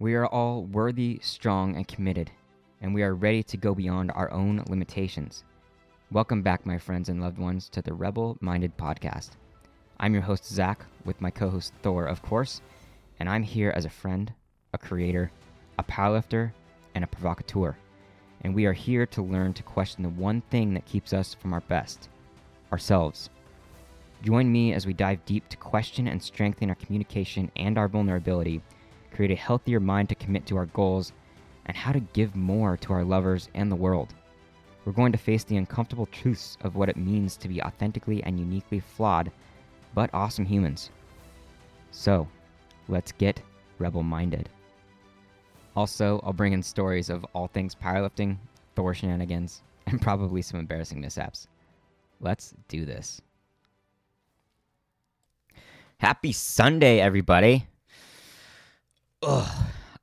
We are all worthy, strong, and committed, and we are ready to go beyond our own limitations. Welcome back, my friends and loved ones, to the Rebel Minded Podcast. I'm your host, Zach, with my co-host, Thor, of course, and I'm here as a friend, a creator, a powerlifter, and a provocateur. And we are here to learn to question the one thing that keeps us from our best, ourselves. Join me as we dive deep to question and strengthen our communication and our vulnerability, create a healthier mind to commit to our goals, and how to give more to our lovers and the world. We're going to face the uncomfortable truths of what it means to be authentically and uniquely flawed, but awesome humans. So, let's get rebel-minded. Also, I'll bring in stories of all things powerlifting, Thor shenanigans, and probably some embarrassing mishaps. Let's do this. Happy Sunday, everybody.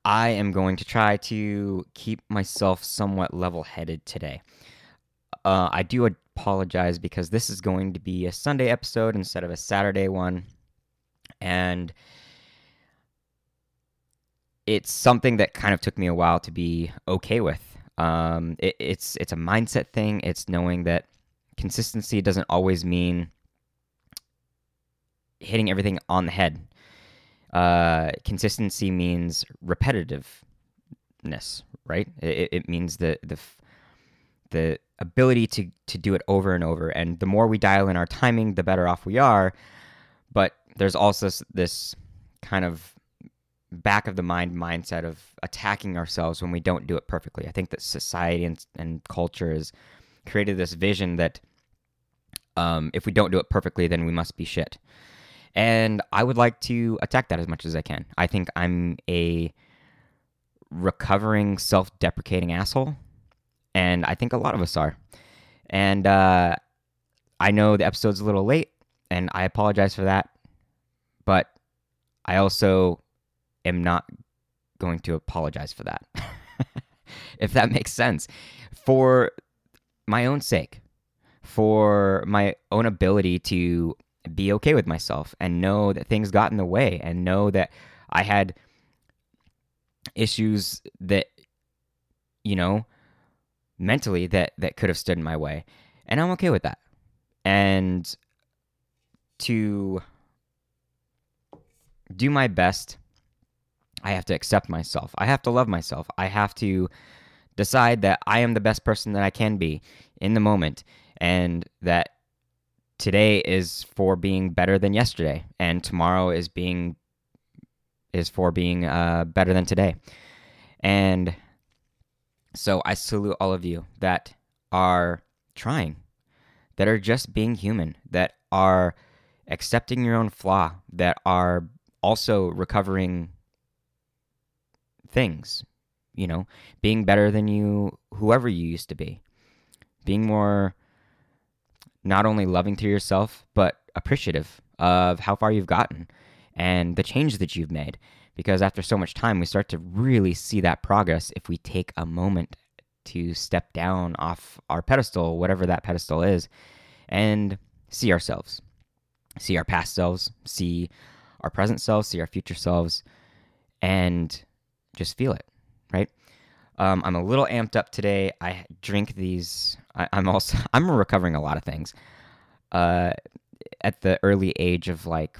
I am going to try to keep myself somewhat level-headed today. I do apologize because this is going to be a Sunday episode instead of a Saturday one. And it's something that kind of took me a while to be okay with. It's a mindset thing. It's knowing that consistency doesn't always mean hitting everything on the head. Consistency means repetitiveness, right? It means the ability to do it over and over. And the more we dial in our timing, the better off we are. But there's also this kind of back of the mind mindset of attacking ourselves when we don't do it perfectly. I think that society and culture has created this vision that if we don't do it perfectly, then we must be shit. And I would like to attack that as much as I can. I think I'm a recovering, self-deprecating asshole, and I think a lot of us are. And I know the episode's a little late, and I apologize for that, but I also am not going to apologize for that, if that makes sense, for my own sake, for my own ability to be okay with myself and know that things got in the way and know that I had issues that, you know, mentally that could have stood in my way. And I'm okay with that. And to do my best, I have to accept myself. I have to love myself. I have to decide that I am the best person that I can be in the moment and that today is for being better than yesterday, and tomorrow is for being better than today. And so I salute all of you that are trying, that are just being human, that are accepting your own flaw, that are also recovering things, you know, being better than you, whoever you used to be, being more not only loving to yourself, but appreciative of how far you've gotten and the change that you've made. Because after so much time, we start to really see that progress if we take a moment to step down off our pedestal, whatever that pedestal is, and see ourselves, see our past selves, see our present selves, see our future selves, and just feel it, right? I'm a little amped up today. I drink these. I'm recovering a lot of things. At the early age of like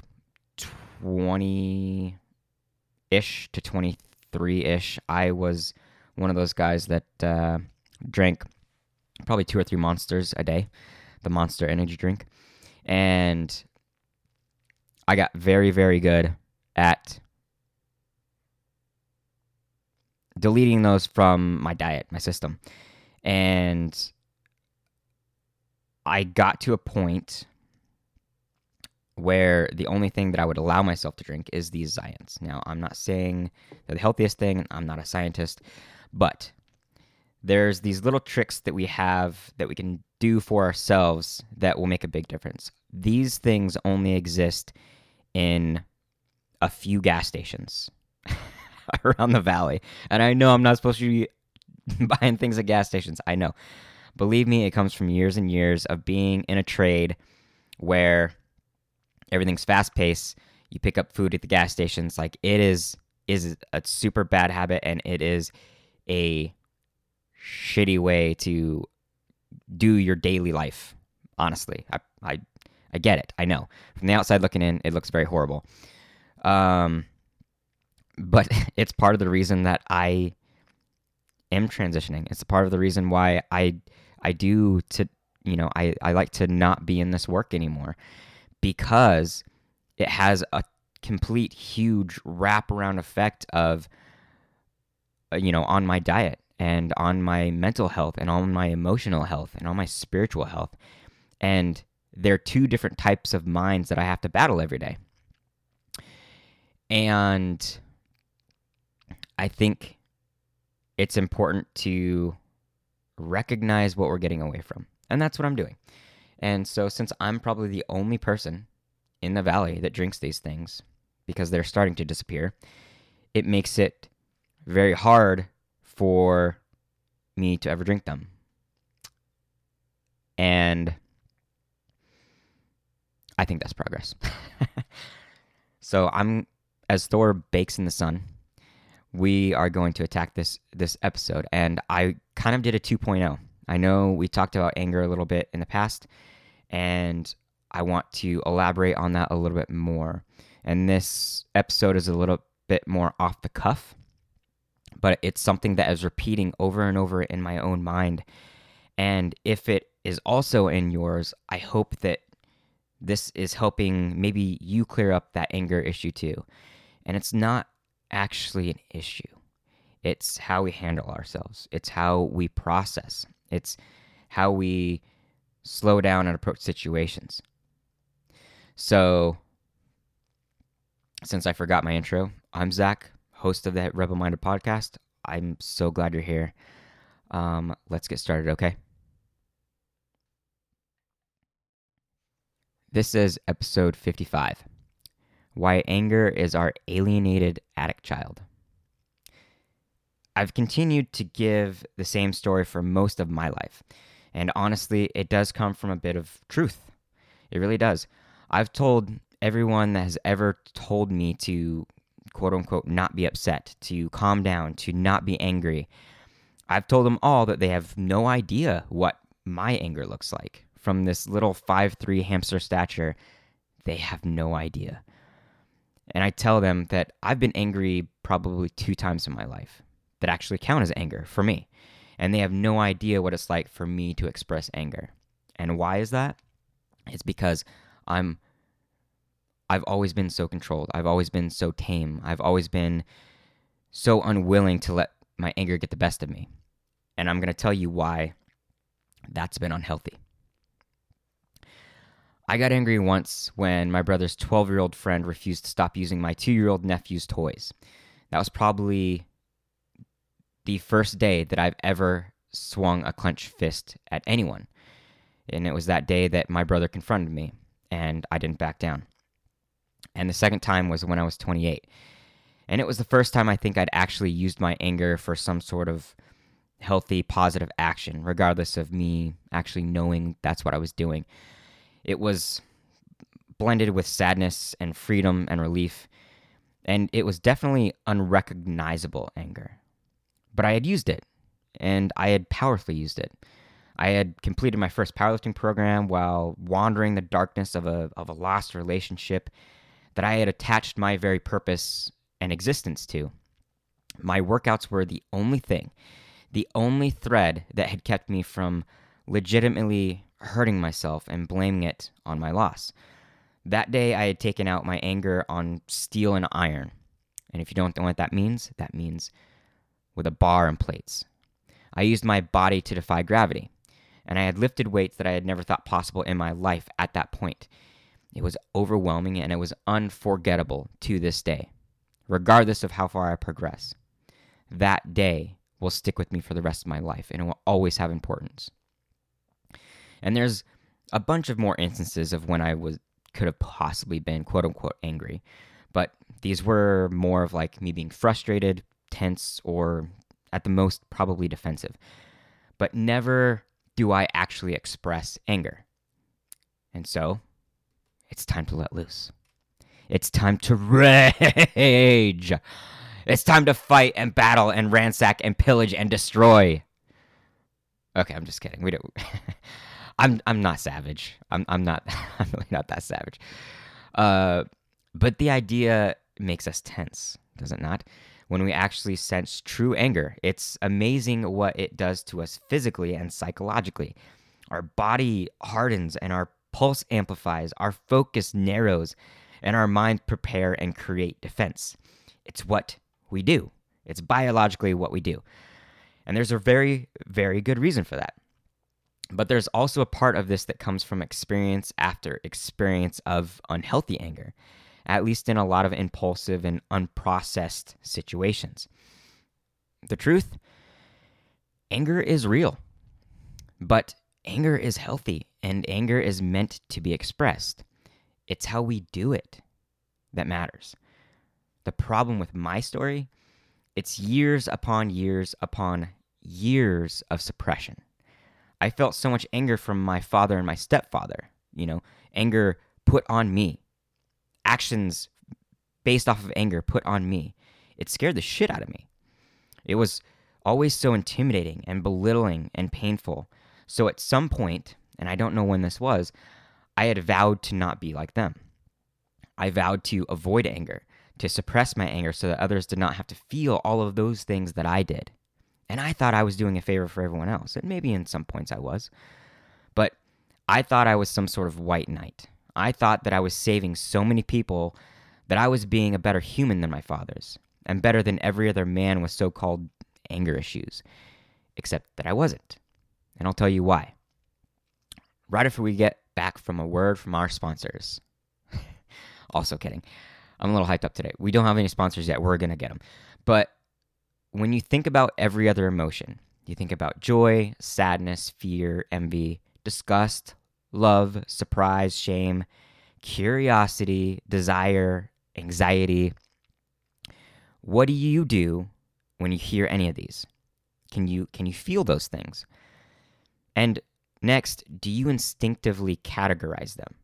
20-ish to 23-ish, I was one of those guys that drank probably 2 or 3 Monsters a day, the Monster Energy drink. And I got very, very good at deleting those from my diet, my system. And I got to a point where the only thing that I would allow myself to drink is these Zions. Now, I'm not saying they're the healthiest thing. I'm not a scientist. But there's these little tricks that we have that we can do for ourselves that will make a big difference. These things only exist in a few gas stations around the valley. And I know I'm not supposed to be buying things at gas stations. I know. Believe me, it comes from years and years of being in a trade where everything's fast-paced. You pick up food at the gas stations. Like, it is is a super bad habit, and it is a shitty way to do your daily life. Honestly, I get it. I know from the outside looking in, it looks very horrible. But it's part of the reason that I am transitioning. It's part of the reason why I do to, you know, I like to not be in this work anymore, because it has a complete huge wraparound effect of, you know, on my diet and on my mental health and on my emotional health and on my spiritual health. And there are two different types of minds that I have to battle every day. And I think it's important to recognize what we're getting away from. And that's what I'm doing. And so since I'm probably the only person in the valley that drinks these things, because they're starting to disappear, it makes it very hard for me to ever drink them. And I think that's progress. So I'm, as Thor bakes in the sun, we are going to attack this episode. And I kind of did a 2.0. I know we talked about anger a little bit in the past, and I want to elaborate on that a little bit more. And this episode is a little bit more off the cuff, but it's something that is repeating over and over in my own mind. And if it is also in yours, I hope that this is helping maybe you clear up that anger issue too. And it's not actually an issue. It's how we handle ourselves. It's how we process. It's how we slow down and approach situations. So, since I forgot my intro, I'm Zach, host of the Rebel Minded Podcast. I'm so glad you're here. Let's get started, okay? This is episode 55, Why Anger is Our Alienated Attic Child. I've continued to give the same story for most of my life, and honestly, it does come from a bit of truth. It really does. I've told everyone that has ever told me to, quote-unquote, not be upset, to calm down, to not be angry. I've told them all that they have no idea what my anger looks like. From this little 5'3" hamster stature, they have no idea. And I tell them that I've been angry probably 2 times in my life that actually count as anger for me. And they have no idea what it's like for me to express anger. And why is that? It's because I've always been so controlled. I've always been so tame. I've always been so unwilling to let my anger get the best of me. And I'm going to tell you why that's been unhealthy. I got angry once when my brother's 12-year-old friend refused to stop using my 2-year-old nephew's toys. That was probably the first day that I've ever swung a clenched fist at anyone. And it was that day that my brother confronted me, and I didn't back down. And the second time was when I was 28. And it was the first time I think I'd actually used my anger for some sort of healthy, positive action, regardless of me actually knowing that's what I was doing. It was blended with sadness and freedom and relief, and it was definitely unrecognizable anger. But I had used it, and I had powerfully used it. I had completed my first powerlifting program while wandering the darkness of a lost relationship that I had attached my very purpose and existence to. My workouts were the only thing, the only thread that had kept me from legitimately hurting myself and blaming it on my loss. That day, I had taken out my anger on steel and iron. And if you don't know what that means with a bar and plates. I used my body to defy gravity, and I had lifted weights that I had never thought possible in my life at that point. It was overwhelming, and it was unforgettable to this day, regardless of how far I progress. That day will stick with me for the rest of my life, and it will always have importance. And there's a bunch of more instances of when I could have possibly been, quote-unquote, angry. But these were more of like me being frustrated, tense, or at the most probably defensive. But never do I actually express anger. And so, it's time to let loose. It's time to rage. It's time to fight and battle and ransack and pillage and destroy. Okay, I'm just kidding. We don't. I'm not savage. I'm really not that savage. But the idea makes us tense, does it not? When we actually sense true anger, it's amazing what it does to us physically and psychologically. Our body hardens and our pulse amplifies, our focus narrows, and our minds prepare and create defense. It's what we do. It's biologically what we do. And there's a very, very good reason for that. But there's also a part of this that comes from experience after experience of unhealthy anger, at least in a lot of impulsive and unprocessed situations. The truth, anger is real, but anger is healthy, and anger is meant to be expressed. It's how we do it that matters. The problem with my story, it's years upon years upon years of suppression. I felt so much anger from my father and my stepfather, anger put on me. Actions based off of anger put on me. It scared the shit out of me. It was always so intimidating and belittling and painful. So at some point, and I don't know when this was, I had vowed to not be like them. I vowed to avoid anger, to suppress my anger so that others did not have to feel all of those things that I did. And I thought I was doing a favor for everyone else, and maybe in some points I was. But I thought I was some sort of white knight. I thought that I was saving so many people, that I was being a better human than my fathers, and better than every other man with so-called anger issues, except that I wasn't. And I'll tell you why. Right after we get back from a word from our sponsors. Also kidding. I'm a little hyped up today. We don't have any sponsors yet. We're going to get them. But when you think about every other emotion, you think about joy, sadness, fear, envy, disgust, love, surprise, shame, curiosity, desire, anxiety. What do you do when you hear any of these? Can you feel those things? And next, do you instinctively categorize them?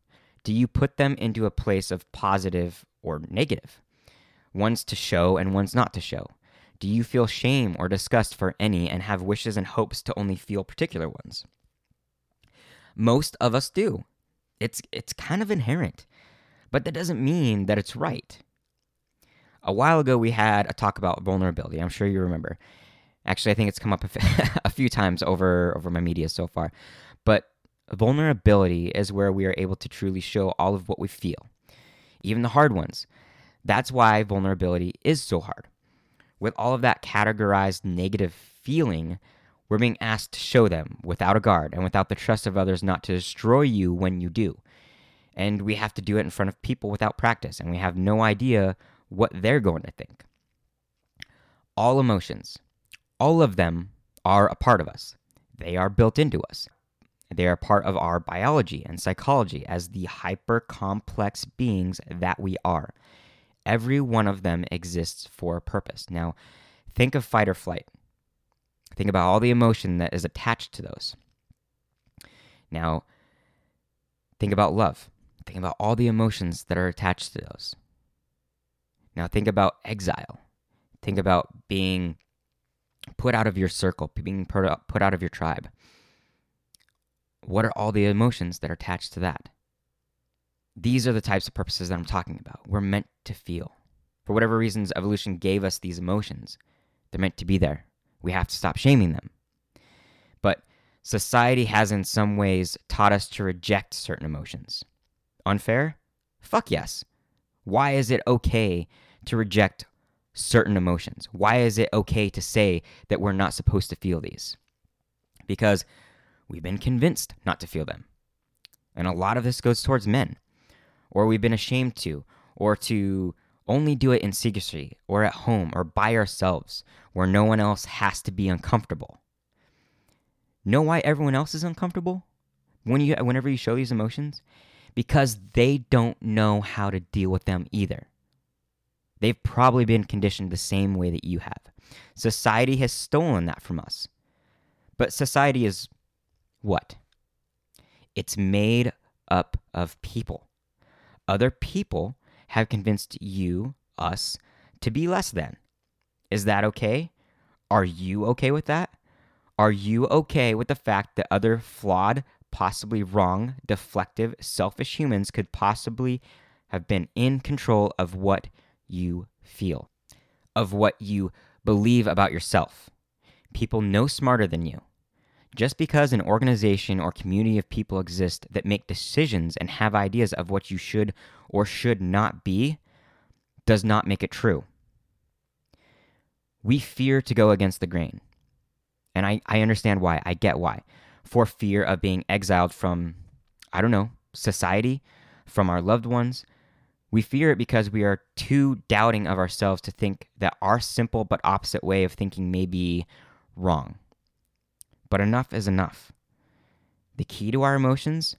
Do you put them into a place of positive or negative? One's to show and one's not to show. Do you feel shame or disgust for any and have wishes and hopes to only feel particular ones? Most of us do. It's kind of inherent, but that doesn't mean that it's right. A while ago, we had a talk about vulnerability. I'm sure you remember. Actually, I think it's come up a few times over my media so far. But vulnerability is where we are able to truly show all of what we feel, even the hard ones. That's why vulnerability is so hard. With all of that categorized negative feeling, we're being asked to show them without a guard and without the trust of others not to destroy you when you do. And we have to do it in front of people without practice, and we have no idea what they're going to think. All emotions, all of them are a part of us. They are built into us. They are part of our biology and psychology as the hyper-complex beings that we are. Every one of them exists for a purpose. Now, think of fight or flight. Think about all the emotion that is attached to those. Now, think about love. Think about all the emotions that are attached to those. Now, think about exile. Think about being put out of your circle, being put out of your tribe. What are all the emotions that are attached to that? These are the types of purposes that I'm talking about. We're meant to feel. For whatever reasons, evolution gave us these emotions. They're meant to be there. We have to stop shaming them. But society has in some ways taught us to reject certain emotions. Unfair? Fuck yes. Why is it okay to reject certain emotions? Why is it okay to say that we're not supposed to feel these? Because we've been convinced not to feel them. And a lot of this goes towards men. Or we've been ashamed to, or to only do it in secrecy, or at home, or by ourselves, where no one else has to be uncomfortable. Know why everyone else is uncomfortable whenever you show these emotions? Because they don't know how to deal with them either. They've probably been conditioned the same way that you have. Society has stolen that from us. But society is what? It's made up of people. Other people have convinced you, us, to be less than, Is that okay? Are you okay with that? Are you okay with the fact that other flawed, possibly wrong, deflective, selfish humans could possibly have been in control of what you feel, of what you believe about yourself? People no smarter than you. Just because an organization or community of people exist that make decisions and have ideas of what you should or should not be does not make it true. We fear to go against the grain. And I understand why. I get why. For fear of being exiled from, society, from our loved ones. We fear it because we are too doubting of ourselves to think that our simple but opposite way of thinking may be wrong. But enough is enough. The key to our emotions,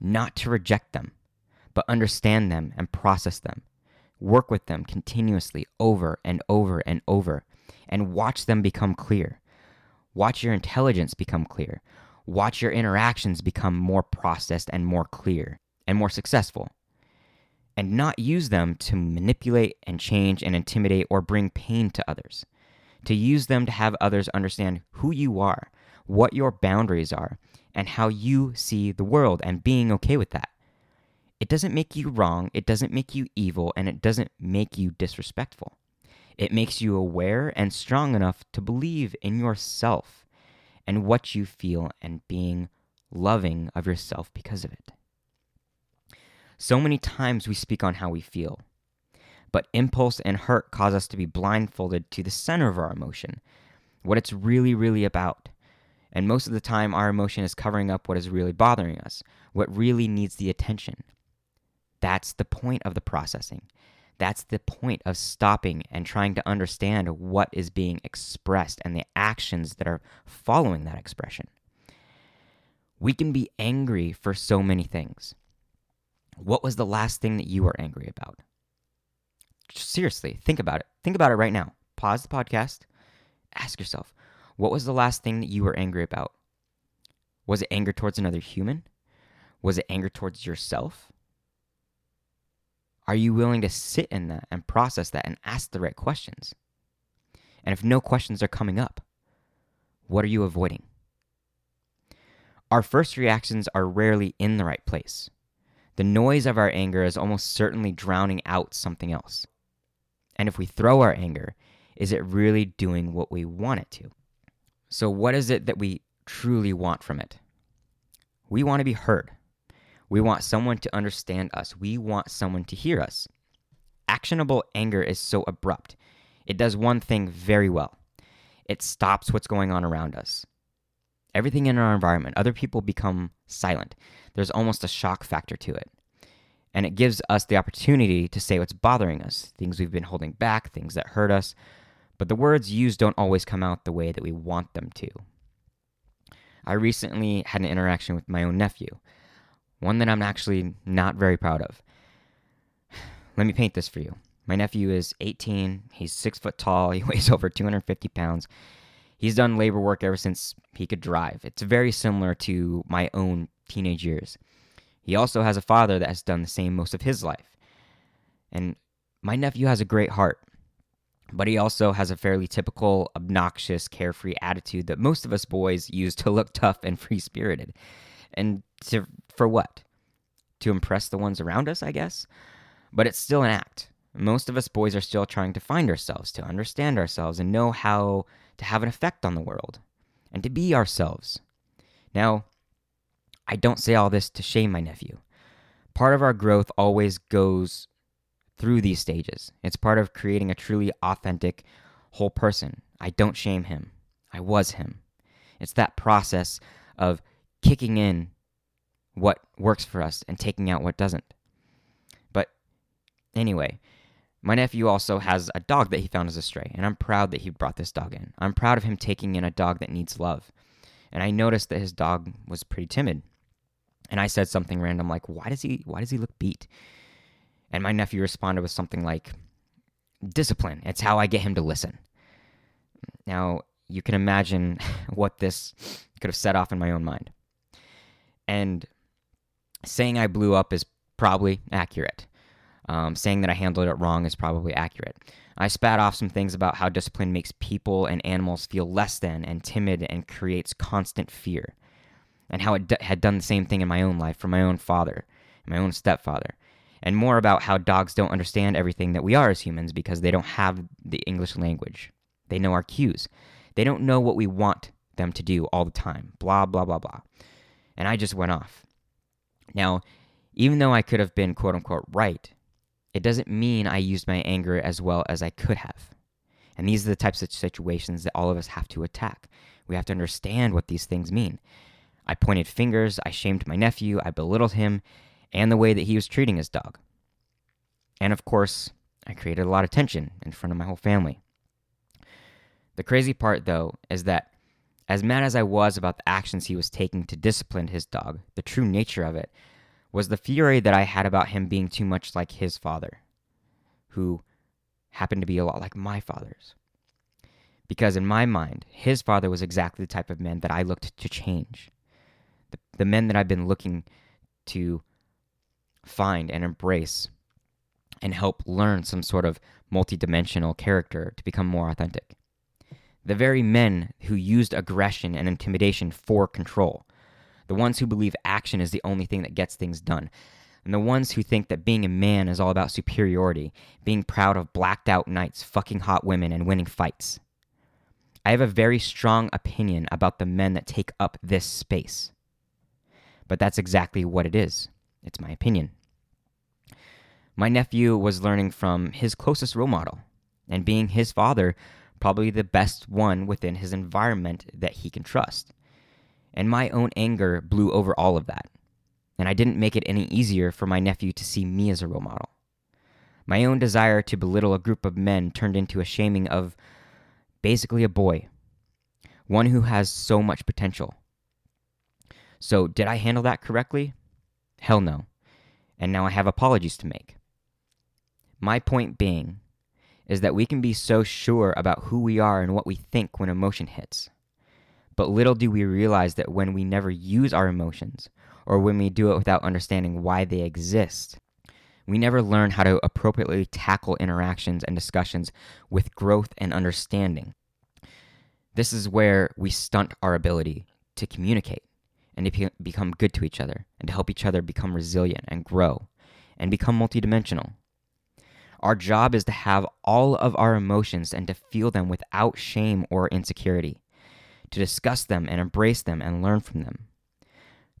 not to reject them, but understand them and process them. Work with them continuously over and over and over, and watch them become clear. Watch your intelligence become clear. Watch your interactions become more processed and more clear and more successful. And not use them to manipulate and change and intimidate or bring pain to others. To use them to have others understand who you are, what your boundaries are, and how you see the world, and being okay with that. It doesn't make you wrong, it doesn't make you evil, and it doesn't make you disrespectful. It makes you aware and strong enough to believe in yourself and what you feel, and being loving of yourself because of it. So many times we speak on how we feel. But impulse and hurt cause us to be blindfolded to the center of our emotion, what it's really, really about. And most of the time, our emotion is covering up what is really bothering us, what really needs the attention. That's the point of the processing. That's the point of stopping and trying to understand what is being expressed and the actions that are following that expression. We can be angry for so many things. What was the last thing that you were angry about? Seriously, think about it. Think about it right now. Pause the podcast. Ask yourself, what was the last thing that you were angry about? Was it anger towards another human? Was it anger towards yourself? Are you willing to sit in that and process that and ask the right questions? And if no questions are coming up, what are you avoiding? Our first reactions are rarely in the right place. The noise of our anger is almost certainly drowning out something else. And if we throw our anger, is it really doing what we want it to? So what is it that we truly want from it? We want to be heard. We want someone to understand us. We want someone to hear us. Actionable anger is so abrupt. It does one thing very well. It stops what's going on around us. Everything in our environment, other people become silent. There's almost a shock factor to it. And it gives us the opportunity to say what's bothering us, things we've been holding back, things that hurt us. But the words used don't always come out the way that we want them to. I recently had an interaction with my own nephew, one that I'm actually not very proud of. Let me paint this for you. My nephew is 18, he's 6 foot tall, he weighs over 250 pounds. He's done labor work ever since he could drive. It's very similar to my own teenage years. He also has a father that has done the same most of his life. And my nephew has a great heart, but he also has a fairly typical, obnoxious, carefree attitude that most of us boys use to look tough and free-spirited. And for what? To impress the ones around us, I guess? But it's still an act. Most of us boys are still trying to find ourselves, to understand ourselves, and know how to have an effect on the world, and to be ourselves. Now, I don't say all this to shame my nephew. Part of our growth always goes through these stages. It's part of creating a truly authentic, whole person. I don't shame him. I was him. It's that process of kicking in what works for us and taking out what doesn't. But anyway, my nephew also has a dog that he found as a stray, and I'm proud that he brought this dog in. I'm proud of him taking in a dog that needs love. And I noticed that his dog was pretty timid. And I said something random like, why does he look beat? And my nephew responded with something like, discipline, it's how I get him to listen. Now, you can imagine what this could have set off in my own mind. And saying I blew up is probably accurate. Saying that I handled it wrong is probably accurate. I spat off some things about how discipline makes people and animals feel less than and timid and creates constant fear, and how it had done the same thing in my own life for my own father, my own stepfather, and more about how dogs don't understand everything that we are as humans because they don't have the English language. They know our cues. They don't know what we want them to do all the time, blah, blah, blah, blah. And I just went off. Now, even though I could have been quote-unquote right, it doesn't mean I used my anger as well as I could have. And these are the types of situations that all of us have to attack. We have to understand what these things mean. I pointed fingers, I shamed my nephew, I belittled him, and the way that he was treating his dog. And of course, I created a lot of tension in front of my whole family. The crazy part, though, is that as mad as I was about the actions he was taking to discipline his dog, the true nature of it was the fury that I had about him being too much like his father, who happened to be a lot like my father's. Because in my mind, his father was exactly the type of man that I looked to change. The men that I've been looking to find and embrace and help learn some sort of multidimensional character to become more authentic. The very men who used aggression and intimidation for control. The ones who believe action is the only thing that gets things done. And the ones who think that being a man is all about superiority, being proud of blacked out nights, fucking hot women, and winning fights. I have a very strong opinion about the men that take up this space. But that's exactly what it is. It's my opinion. My nephew was learning from his closest role model, and being his father, probably the best one within his environment that he can trust. And my own anger blew over all of that. And I didn't make it any easier for my nephew to see me as a role model. My own desire to belittle a group of men turned into a shaming of basically a boy, one who has so much potential. So did I handle that correctly? Hell no. And now I have apologies to make. My point being is that we can be so sure about who we are and what we think when emotion hits. But little do we realize that when we never use our emotions, or when we do it without understanding why they exist, we never learn how to appropriately tackle interactions and discussions with growth and understanding. This is where we stunt our ability to communicate and to become good to each other, and to help each other become resilient and grow, and become multidimensional. Our job is to have all of our emotions and to feel them without shame or insecurity, to discuss them and embrace them and learn from them.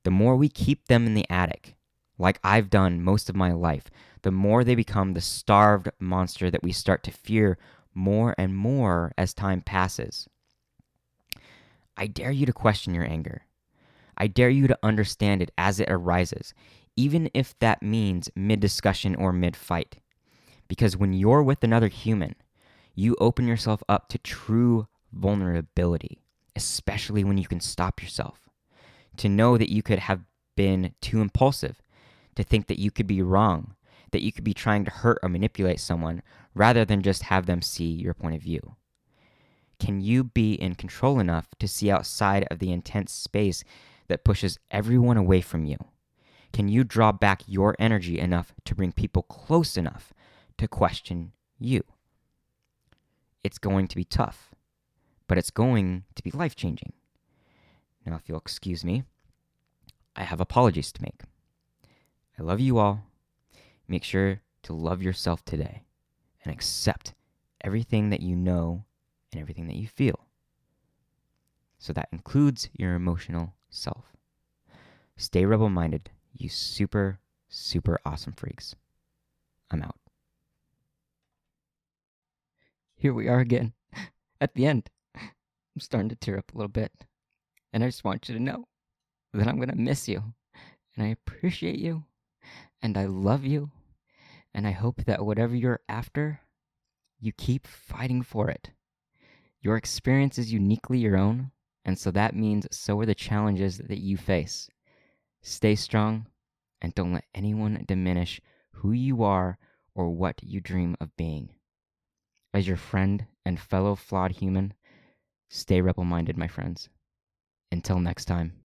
The more we keep them in the attic, like I've done most of my life, the more they become the starved monster that we start to fear more and more as time passes. I dare you to question your anger. I dare you to understand it as it arises, even if that means mid-discussion or mid-fight. Because when you're with another human, you open yourself up to true vulnerability, especially when you can stop yourself. To know that you could have been too impulsive, to think that you could be wrong, that you could be trying to hurt or manipulate someone rather than just have them see your point of view. Can you be in control enough to see outside of the intense space that pushes everyone away from you? Can you draw back your energy enough to bring people close enough to question you? It's going to be tough, but it's going to be life-changing. Now, if you'll excuse me, I have apologies to make. I love you all. Make sure to love yourself today and accept everything that you know and everything that you feel. So that includes your emotional self. Stay rebel-minded, you super, super awesome freaks. I'm out. Here we are again, at the end. I'm starting to tear up a little bit. And I just want you to know that I'm going to miss you. And I appreciate you. And I love you. And I hope that whatever you're after, you keep fighting for it. Your experience is uniquely your own, and so that means so are the challenges that you face. Stay strong, and don't let anyone diminish who you are or what you dream of being. As your friend and fellow flawed human, stay rebel-minded, my friends. Until next time.